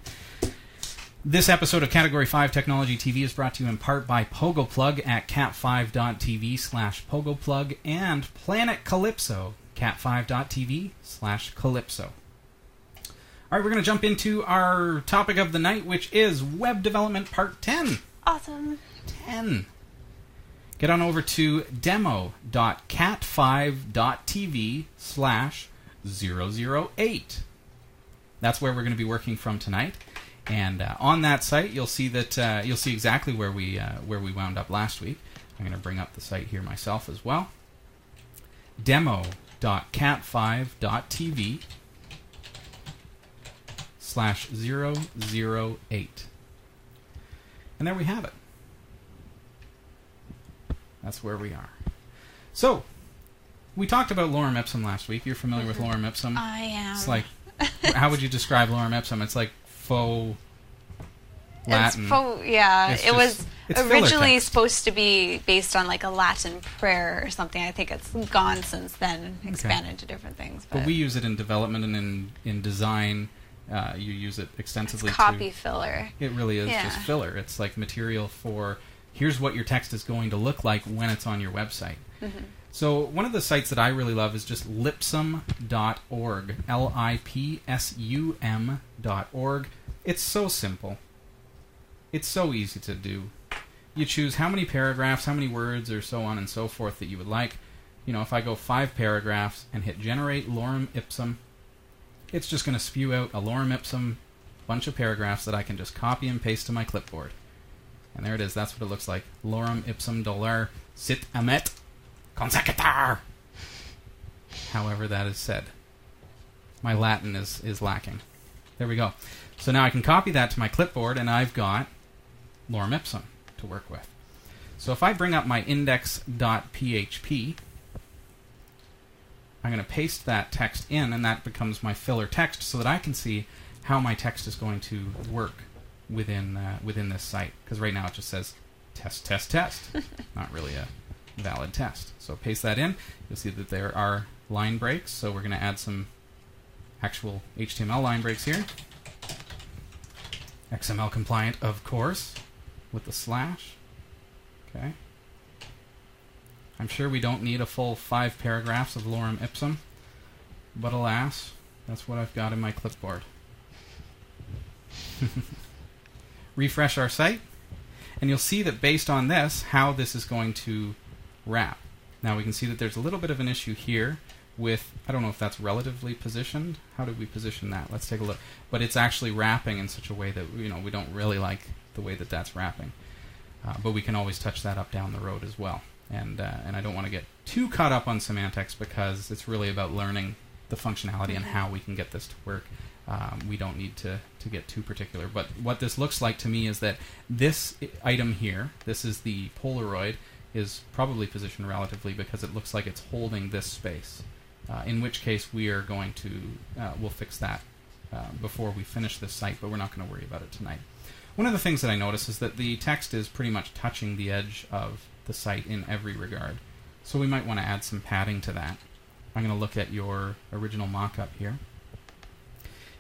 This episode of Category 5 Technology TV is brought to you in part by PogoPlug at cat5.tv/PogoPlug and Planet Calypso, cat5.tv/Calypso. All right, we're going to jump into our topic of the night, which is web development part 10. Awesome. 10. Get on over to demo.cat5.tv slash 008. That's where we're going to be working from tonight. And on that site, you'll see that you'll see exactly where we wound up last week. I'm going to bring up the site here myself as well. demo.cat5.tv/008. And there we have it. That's where we are. So, we talked about Lorem Ipsum last week. You're familiar with Lorem Ipsum? I am. It's like, how would you describe Lorem Ipsum? It's like faux Latin. It's faux, yeah. It's it just, was originally supposed to be based on like a Latin prayer or something. I think it's gone since then, expanded to different things. But we use it in development and in design. You use it extensively. It's copy filler. It really is just filler. It's like material for, here's what your text is going to look like when it's on your website. Mm-hmm. So one of the sites that I really love is just lipsum.org. lipsum.org. It's so simple. It's so easy to do. You choose how many paragraphs, how many words, or so on and so forth that you would like. You know, if I go 5 paragraphs and hit generate lorem ipsum, it's just going to spew out a lorem ipsum bunch of paragraphs that I can just copy and paste to my clipboard. And there it is. That's what it looks like. Lorem ipsum dolor sit amet consecutor. However that is said. My Latin is lacking. There we go. So now I can copy that to my clipboard, and I've got lorem ipsum to work with. So if I bring up my index.php, I'm going to paste that text in, and that becomes my filler text so that I can see how my text is going to work within within this site, because right now it just says test, test, test. Not really a valid test. So paste that in. You'll see that there are line breaks, so we're going to add some actual HTML line breaks here. XML compliant, of course, with the slash. Okay. I'm sure we don't need a full 5 paragraphs of lorem ipsum, but alas, that's what I've got in my clipboard. Refresh our site, and you'll see that based on this, how this is going to wrap. Now we can see that there's a little bit of an issue here with, I don't know if that's relatively positioned. How did we position that? Let's take a look. But it's actually wrapping in such a way that, you know, we don't really like the way that that's wrapping. But we can always touch that up down the road as well. And I don't want to get too caught up on semantics, because it's really about learning the functionality and how we can get this to work. We don't need to get too particular. But what this looks like to me is that this item here, this is the Polaroid, is probably positioned relatively because it looks like it's holding this space. In which case we are going to, we'll fix that before we finish this site, but we're not going to worry about it tonight. One of the things that I notice is that the text is pretty much touching the edge of the site in every regard. So we might want to add some padding to that. I'm going to look at your original mock-up here.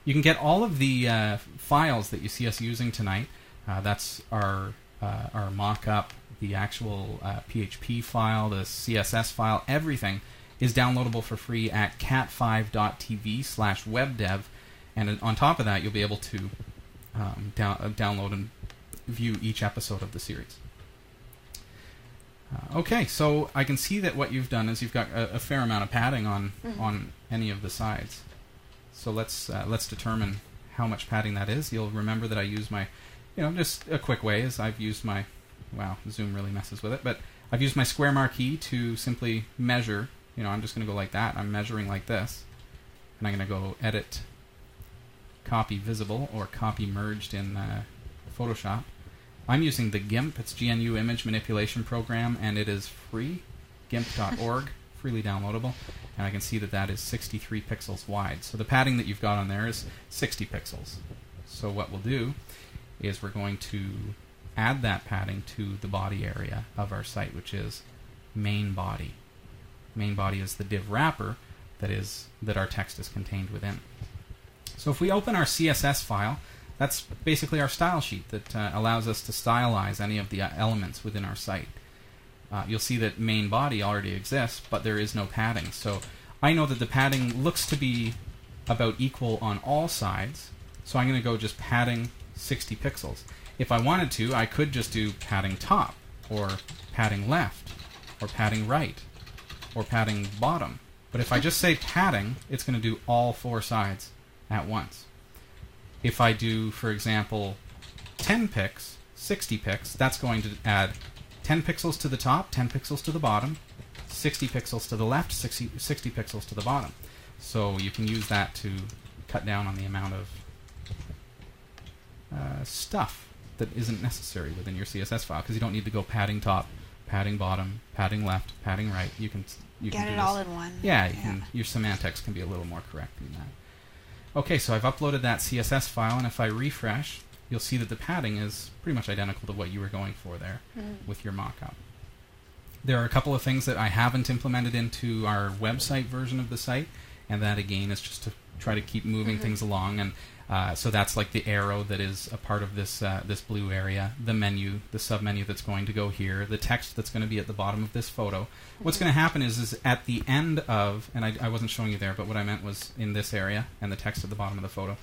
You can get all of the files that you see us using tonight. That's our mock-up, the actual PHP file, the CSS file, everything is downloadable for free at cat5.tv/webdev, and on top of that you'll be able to download and view each episode of the series. Okay, so I can see that what you've done is you've got a fair amount of padding on any of the sides. So let's determine how much padding that is. You'll remember that I use my, you know, just a quick way is I've used my, wow, Zoom really messes with it, but I've used my square marquee to simply measure. You know, I'm just going to go like that. I'm measuring like this. And I'm going to go edit, copy visible, or copy merged in Photoshop. I'm using the GIMP. It's GNU Image Manipulation Program, and it is free. GIMP.org, freely downloadable. And I can see that that is 63 pixels wide. So the padding that you've got on there is 60 pixels. So what we'll do is we're going to add that padding to the body area of our site, which is main body. Main body is the div wrapper that our text is contained within. So if we open our CSS file, that's basically our style sheet that allows us to stylize any of the elements within our site. You'll see that main body already exists, but there is no padding. So I know that the padding looks to be about equal on all sides, so I'm going to go just padding 60 pixels. If I wanted to, I could just do padding top, or padding left, or padding right, or padding bottom, But if I just say padding, it's going to do all four sides at once. If I do, for example, 10 picks, 60 picks, that's going to add 10 pixels to the top, 10 pixels to the bottom, 60 pixels to the left, 60 pixels to the bottom. So you can use that to cut down on the amount of stuff that isn't necessary within your CSS file, because you don't need to go padding top, padding bottom, padding left, padding right. You can get it all in one. Yeah, your semantics can be a little more correct than that. Okay, so I've uploaded that CSS file, and if I refresh, you'll see that the padding is pretty much identical to what you were going for there with your mock-up. There are a couple of things that I haven't implemented into our website version of the site, and that, again, is just to try to keep moving things along. And so that's like the arrow that is a part of this, this blue area, the menu, the submenu that's going to go here, the text that's going to be at the bottom of this photo. What's going to happen is at the end of, and I wasn't showing you there, but what I meant was in this area and the text at the bottom of the photo.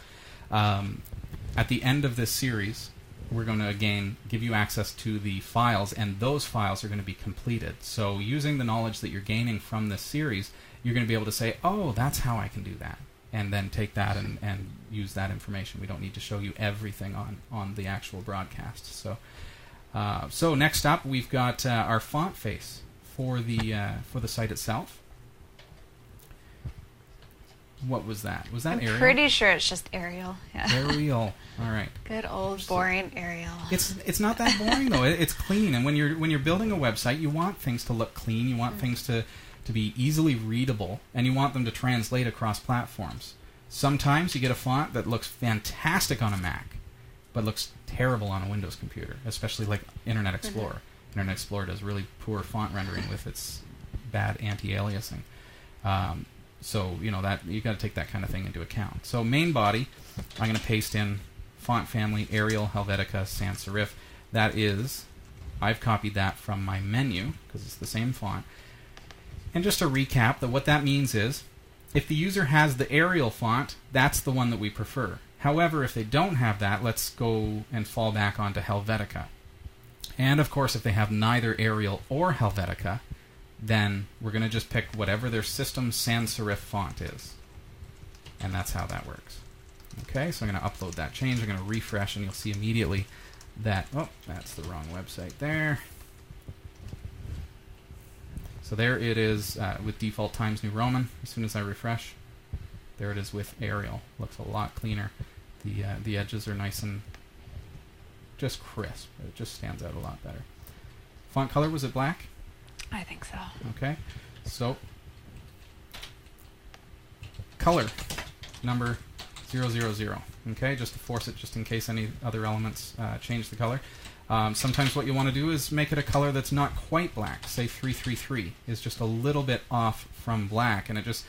At the end of this series, we're going to, again, give you access to the files, and those files are going to be completed. So using the knowledge that you're gaining from this series, you're going to be able to say, oh, that's how I can do that, and then take that and use that information. We don't need to show you everything on the actual broadcast. So so next up, we've got our font face for the site itself. What was that? Was that Arial? I'm pretty sure it's just Arial. Yeah. Arial. All right. Good old boring Arial. It's not that boring though. It's clean, and when you're building a website, you want things to look clean. You want things to be easily readable, and you want them to translate across platforms. Sometimes you get a font that looks fantastic on a Mac, but looks terrible on a Windows computer, especially like Internet Explorer. Internet Explorer does really poor font rendering with its bad anti-aliasing. So you know that you've got to take that kind of thing into account. So main body, I'm going to paste in font family Arial, Helvetica, Sans Serif. That is, I've copied that from my menu because it's the same font. And just to recap, that what that means is, if the user has the Arial font, that's the one that we prefer. However, if they don't have that, let's go and fall back onto Helvetica. And of course, if they have neither Arial or Helvetica, then we're going to just pick whatever their system sans serif font is. And that's how that works. Okay, so I'm going to upload that change. I'm going to refresh, and you'll see immediately that, oh, that's the wrong website there. So there it is with default Times New Roman. As soon as I refresh, there it is with Arial. Looks a lot cleaner. The edges are nice and just crisp. It just stands out a lot better. Font color, was it black? I think so. Okay. So color number 000. Okay, just to force it, just in case any other elements change the color. Sometimes what you want to do is make it a color that's not quite black. Say 333 is just a little bit off from black, and it just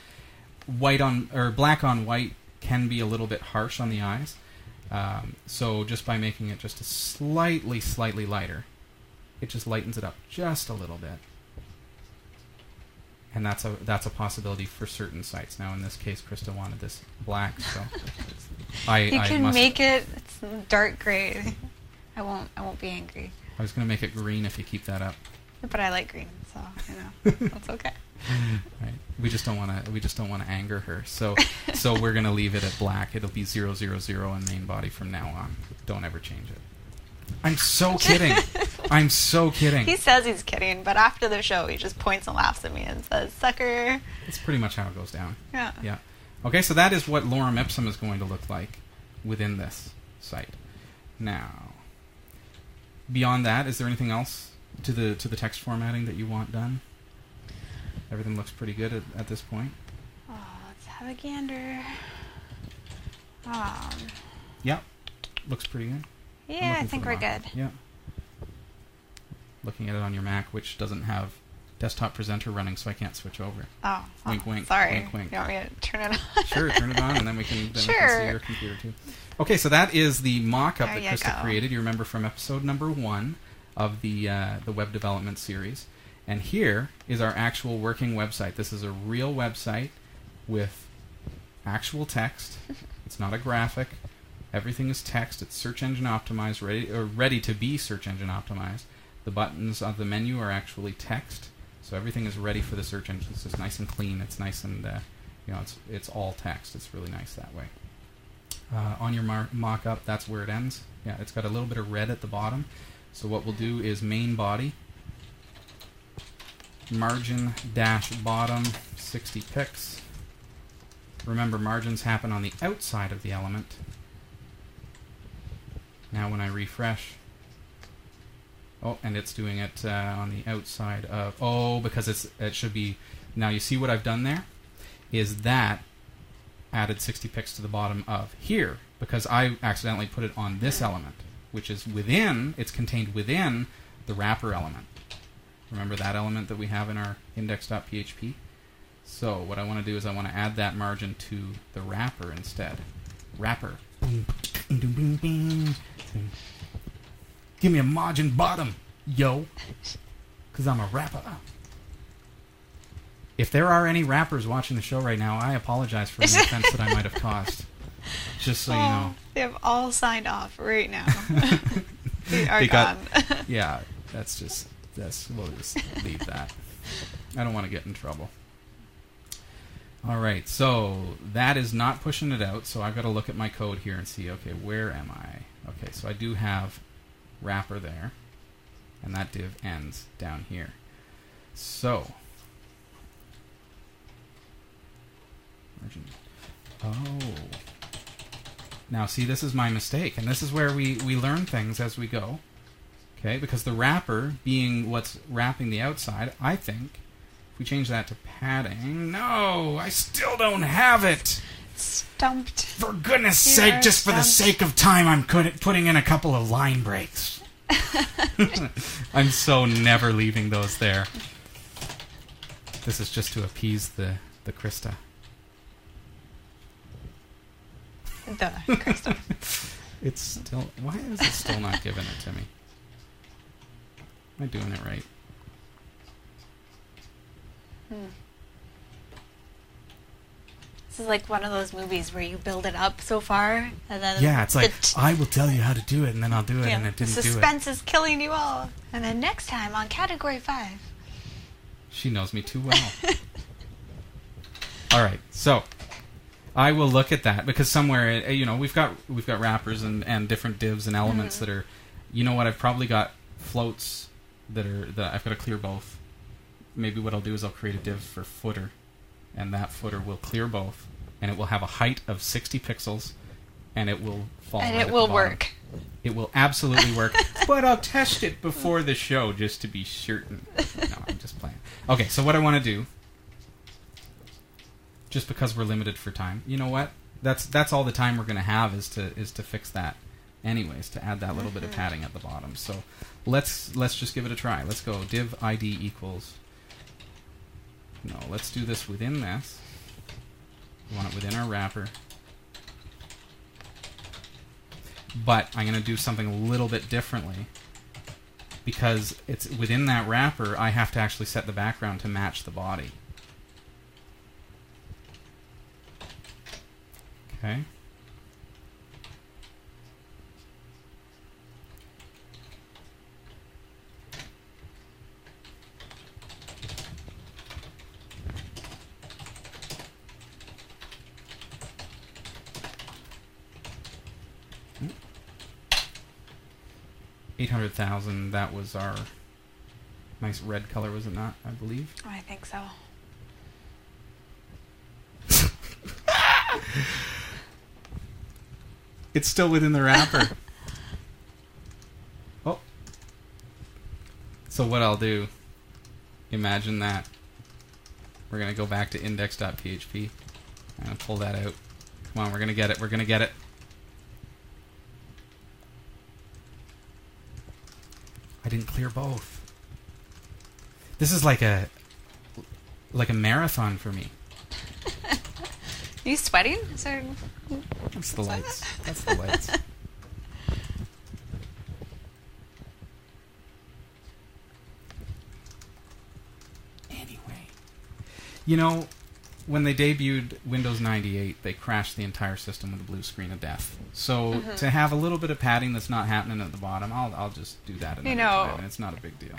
white on or black on white can be a little bit harsh on the eyes. So just by making it just a slightly lighter, it just lightens it up just a little bit, and that's a possibility for certain sites. Now in this case, Krista wanted this black, so I can make it dark gray. I won't be angry. I was going to make it green if you keep that up. But I like green, so you know that's okay. Right. We just don't want to anger her. So so we're going to leave it at black. It'll be 000 in main body from now on. Don't ever change it. I'm so kidding. I'm so kidding. He says he's kidding, but after the show, he just points and laughs at me and says, "Sucker." That's pretty much how it goes down. Yeah. Yeah. Okay, so that is what Lorem Ipsum is going to look like within this site. Now, beyond that, is there anything else to the text formatting that you want done? Everything looks pretty good at this point. Oh, let's have a gander. Yeah, looks pretty good. Yeah, I think we're good. Yeah. Looking at it on your Mac, which doesn't have Desktop Presenter running, so I can't switch over. Oh, wink, wink. Sorry. Wink, wink. You want me to turn it on? Sure, turn it on, and then we can see your computer too. Okay, so that is the mock-up that Krista created. You remember from episode number 1 of the web development series. And here is our actual working website. This is a real website with actual text. It's not a graphic. Everything is text. It's search engine optimized, ready to be search engine optimized. The buttons of the menu are actually text. So everything is ready for the search engine. It's just nice and clean. It's nice and you know, it's all text. It's really nice that way. On your mock-up, that's where it ends. Yeah, it's got a little bit of red at the bottom. So what we'll do is main body, margin dash bottom 60 pics. Remember, margins happen on the outside of the element. Now when I refresh, oh, and it's doing it on the outside of, oh, because it should be, now you see what I've done there? Is that added 60 pics to the bottom of here, because I accidentally put it on this element, which is within, it's contained within the wrapper element. Remember that element that we have in our index.php? So what I want to do is I want to add that margin to the wrapper instead. Wrapper. Give me a margin bottom, yo, because I'm a rapper. If there are any rappers watching the show right now, I apologize for the offense that I might have caused. Just so you know. They have all signed off right now. They are gone. Yeah, we'll just leave that. I don't want to get in trouble. All right, so that is not pushing it out, so I've got to look at my code here and see, okay, where am I? Okay, so I do have wrapper there, and that div ends down here. So, oh, now see, this is my mistake, and this is where we learn things as we go, okay, because the wrapper being what's wrapping the outside, I think, if we change that to padding, no, I still don't have it. Stumped. For goodness sake, just for the sake of time, I'm putting in a couple of line breaks. I'm so never leaving those there. This is just to appease the Krista. The Krista. It's still... Why is it still not giving it to me? Am I doing it right? This is like one of those movies where you build it up so far, and then yeah, it's like I will tell you how to do it, and then I'll do it, yeah, and it didn't do it. Suspense is killing you all, and then next time on Category 5. She knows me too well. All right, so I will look at that because somewhere, you know, we've got wrappers and different divs and elements that are, you know what, I've probably got floats that I've got to clear both. Maybe what I'll do is I'll create a div for footer, and that footer will clear both, and it will have a height of 60 pixels, and it will fall. And right it will work. It will absolutely work, but I'll test it before the show just to be certain. No, I'm just playing. Okay, so what I want to do, just because we're limited for time, you know what? That's all the time we're going to have is to fix that. Anyways, to add that little bit of padding at the bottom. So let's just give it a try. Let's go div id equals. No, let's do this within this. We want it within our wrapper. But I'm going to do something a little bit differently. Because it's within that wrapper, I have to actually set the background to match the body. Okay. $800,000, that was our nice red color, was it not, I believe? Oh, I think so. It's still within the wrapper. Oh. So what I'll do, imagine that. We're going to go back to index.php and pull that out. Come on, we're going to get it, we're going to get it. I didn't clear both. This is like a marathon for me. Are you sweating? Is there... That's the lights. That's the lights. Anyway. You know, when they debuted Windows 98, they crashed the entire system with a blue screen of death. So to have a little bit of padding that's not happening at the bottom, I'll just do that another time. It's not a big deal.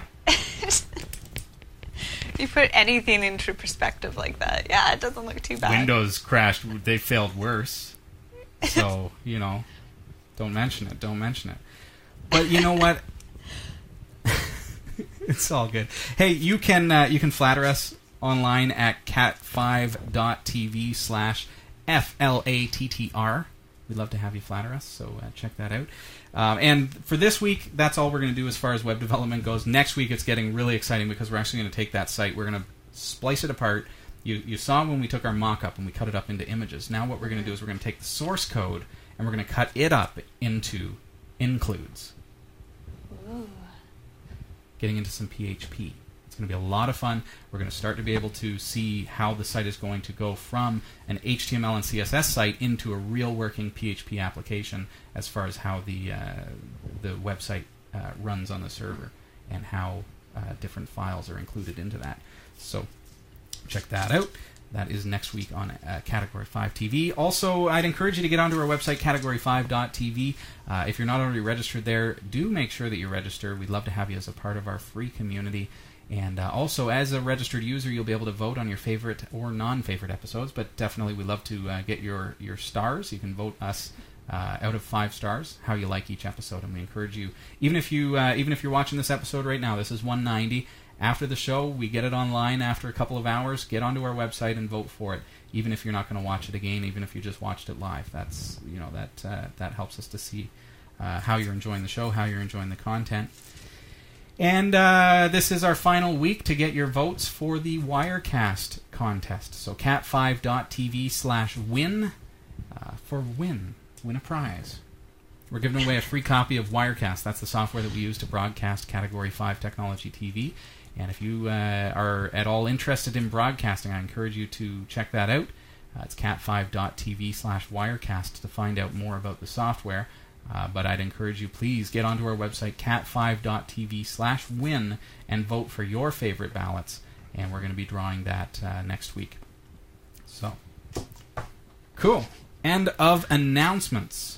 you put anything into perspective like that, yeah, it doesn't look too bad. Windows crashed. They failed worse. So, you know, don't mention it. Don't mention it. But you know what? It's all good. Hey, you can flatter us online at cat5.tv/FLATTR. We'd love to have you flatter us, so check that out. And for this week, that's all we're going to do as far as web development goes. Next week, it's getting really exciting because we're actually going to take that site. We're going to splice it apart. You saw when we took our mock-up and we cut it up into images. Now what we're going to do is we're going to take the source code and we're going to cut it up into includes. Ooh. Getting into some PHP. It's going to be a lot of fun. We're going to start to be able to see how the site is going to go from an HTML and CSS site into a real working PHP application as far as how the website runs on the server and how different files are included into that. So check that out. That is next week on Category 5 TV. Also, I'd encourage you to get onto our website, category5.tv. If you're not already registered there, do make sure that you register. We'd love to have you as a part of our free community. And also, as a registered user, you'll be able to vote on your favorite or non-favorite episodes. But definitely, we love to get your stars. You can vote us out of 5 stars how you like each episode, and we encourage you. Even if you're watching this episode right now, this is 190. After the show, we get it online after a couple of hours. Get onto our website and vote for it. Even if you're not going to watch it again, even if you just watched it live, that's that helps us to see how you're enjoying the show, how you're enjoying the content. And this is our final week to get your votes for the Wirecast contest. So cat5.tv/win for win. Win a prize. We're giving away a free copy of Wirecast. That's the software that we use to broadcast Category 5 Technology TV. And if you are at all interested in broadcasting, I encourage you to check that out. It's cat5.tv/Wirecast to find out more about the software. But I'd encourage you, please get onto our website, cat5.tv/win, and vote for your favorite ballots. And we're going to be drawing that next week. So, cool. End of announcements.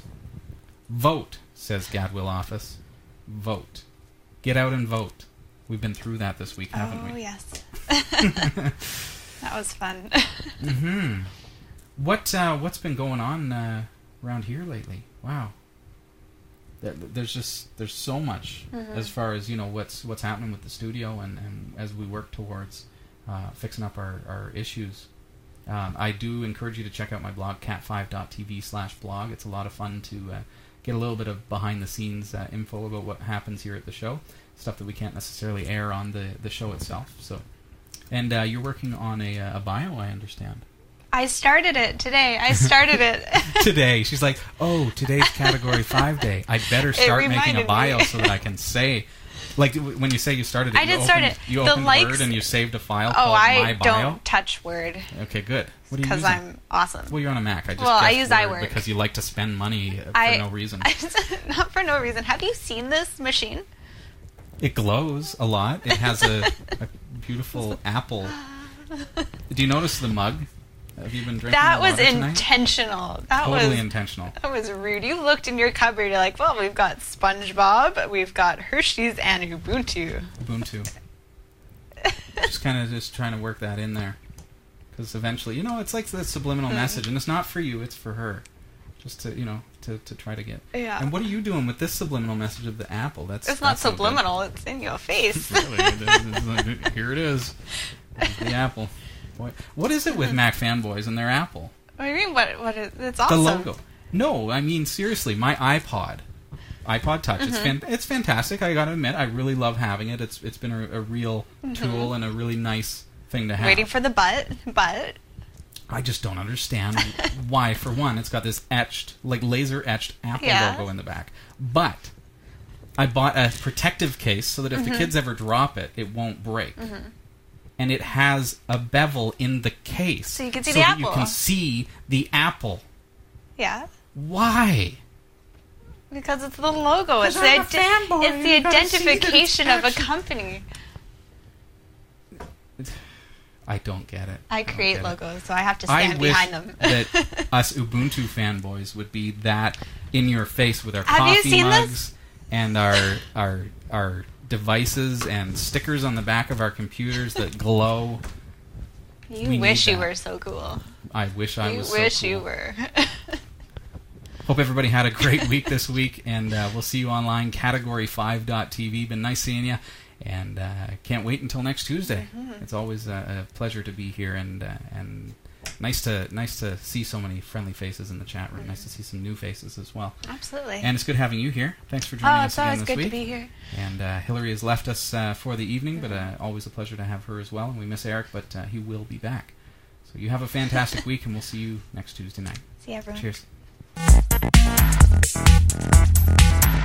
Vote, says Gadwill Office. Vote. Get out and vote. We've been through that this week, haven't we? Oh, yes. That was fun. Mm-hmm. What's been going on around here lately? Wow. There's so much as far as, you know, what's happening with the studio and as we work towards fixing up our issues. I do encourage you to check out my blog, cat5.tv/blog. It's a lot of fun to get a little bit of behind-the-scenes info about what happens here at the show, stuff that we can't necessarily air on the show itself. So, and you're working on a bio, I understand. I started it today. Today. She's like, oh, today's Category 5 day. I better start making a bio so that I can say. Like, when you say you started it, you opened Word and you saved a file called My Bio? Oh, I don't touch Word. Okay, good. What are you using? Because I'm awesome. Well, you're on a Mac. I use iWord. Because you like to spend money for no reason. Not for no reason. Have you seen this machine? It glows a lot. It has a beautiful apple. Do you notice the mug? Have you been drinking that was intentional. Tonight? Totally intentional. That was rude. You looked in your cupboard, you're like, well, we've got SpongeBob, we've got Hershey's, and Ubuntu. Just kind of trying to work that in there. Because eventually, you know, it's like the subliminal message, and it's not for you, it's for her. Just to, you know, to try to get. Yeah. And what are you doing with this subliminal message of the apple? It's not subliminal, it's in your face. Really, here it is. There's the apple. Boy. What is it with Mac fanboys and their Apple? What do you mean? What is, it's awesome. The logo. No, I mean, seriously, my iPod Touch, it's fantastic, I gotta admit. I really love having it. It's been a real tool and a really nice thing to have. Waiting for the but. I just don't understand why, for one, it's got this etched, like laser-etched Apple logo in the back. But I bought a protective case so that if the kids ever drop it, it won't break. Mm-hmm. And it has a bevel in the case. So you can see the apple. So you can see the apple. Yeah. Why? Because it's the logo. It's the identification of a company. I don't get it. I create logos, so I have to stand behind them. I wish that us Ubuntu fanboys would be that in your face with our coffee mugs and our devices and stickers on the back of our computers that glow. You wish you were so cool. I wish I was so cool. You wish you were. Hope everybody had a great week this week, and we'll see you online, category5.tv. Been nice seeing you, and can't wait until next Tuesday. Mm-hmm. It's always a pleasure to be here, and nice to see so many friendly faces in the chat room. Mm-hmm. Nice to see some new faces as well. Absolutely. And it's good having you here. Thanks for joining us again this week. Oh, it's always good to be here. And Hillary has left us for the evening, mm-hmm. but always a pleasure to have her as well. And we miss Eric, but he will be back. So you have a fantastic week, and we'll see you next Tuesday night. See you, everyone. Cheers. Thank you.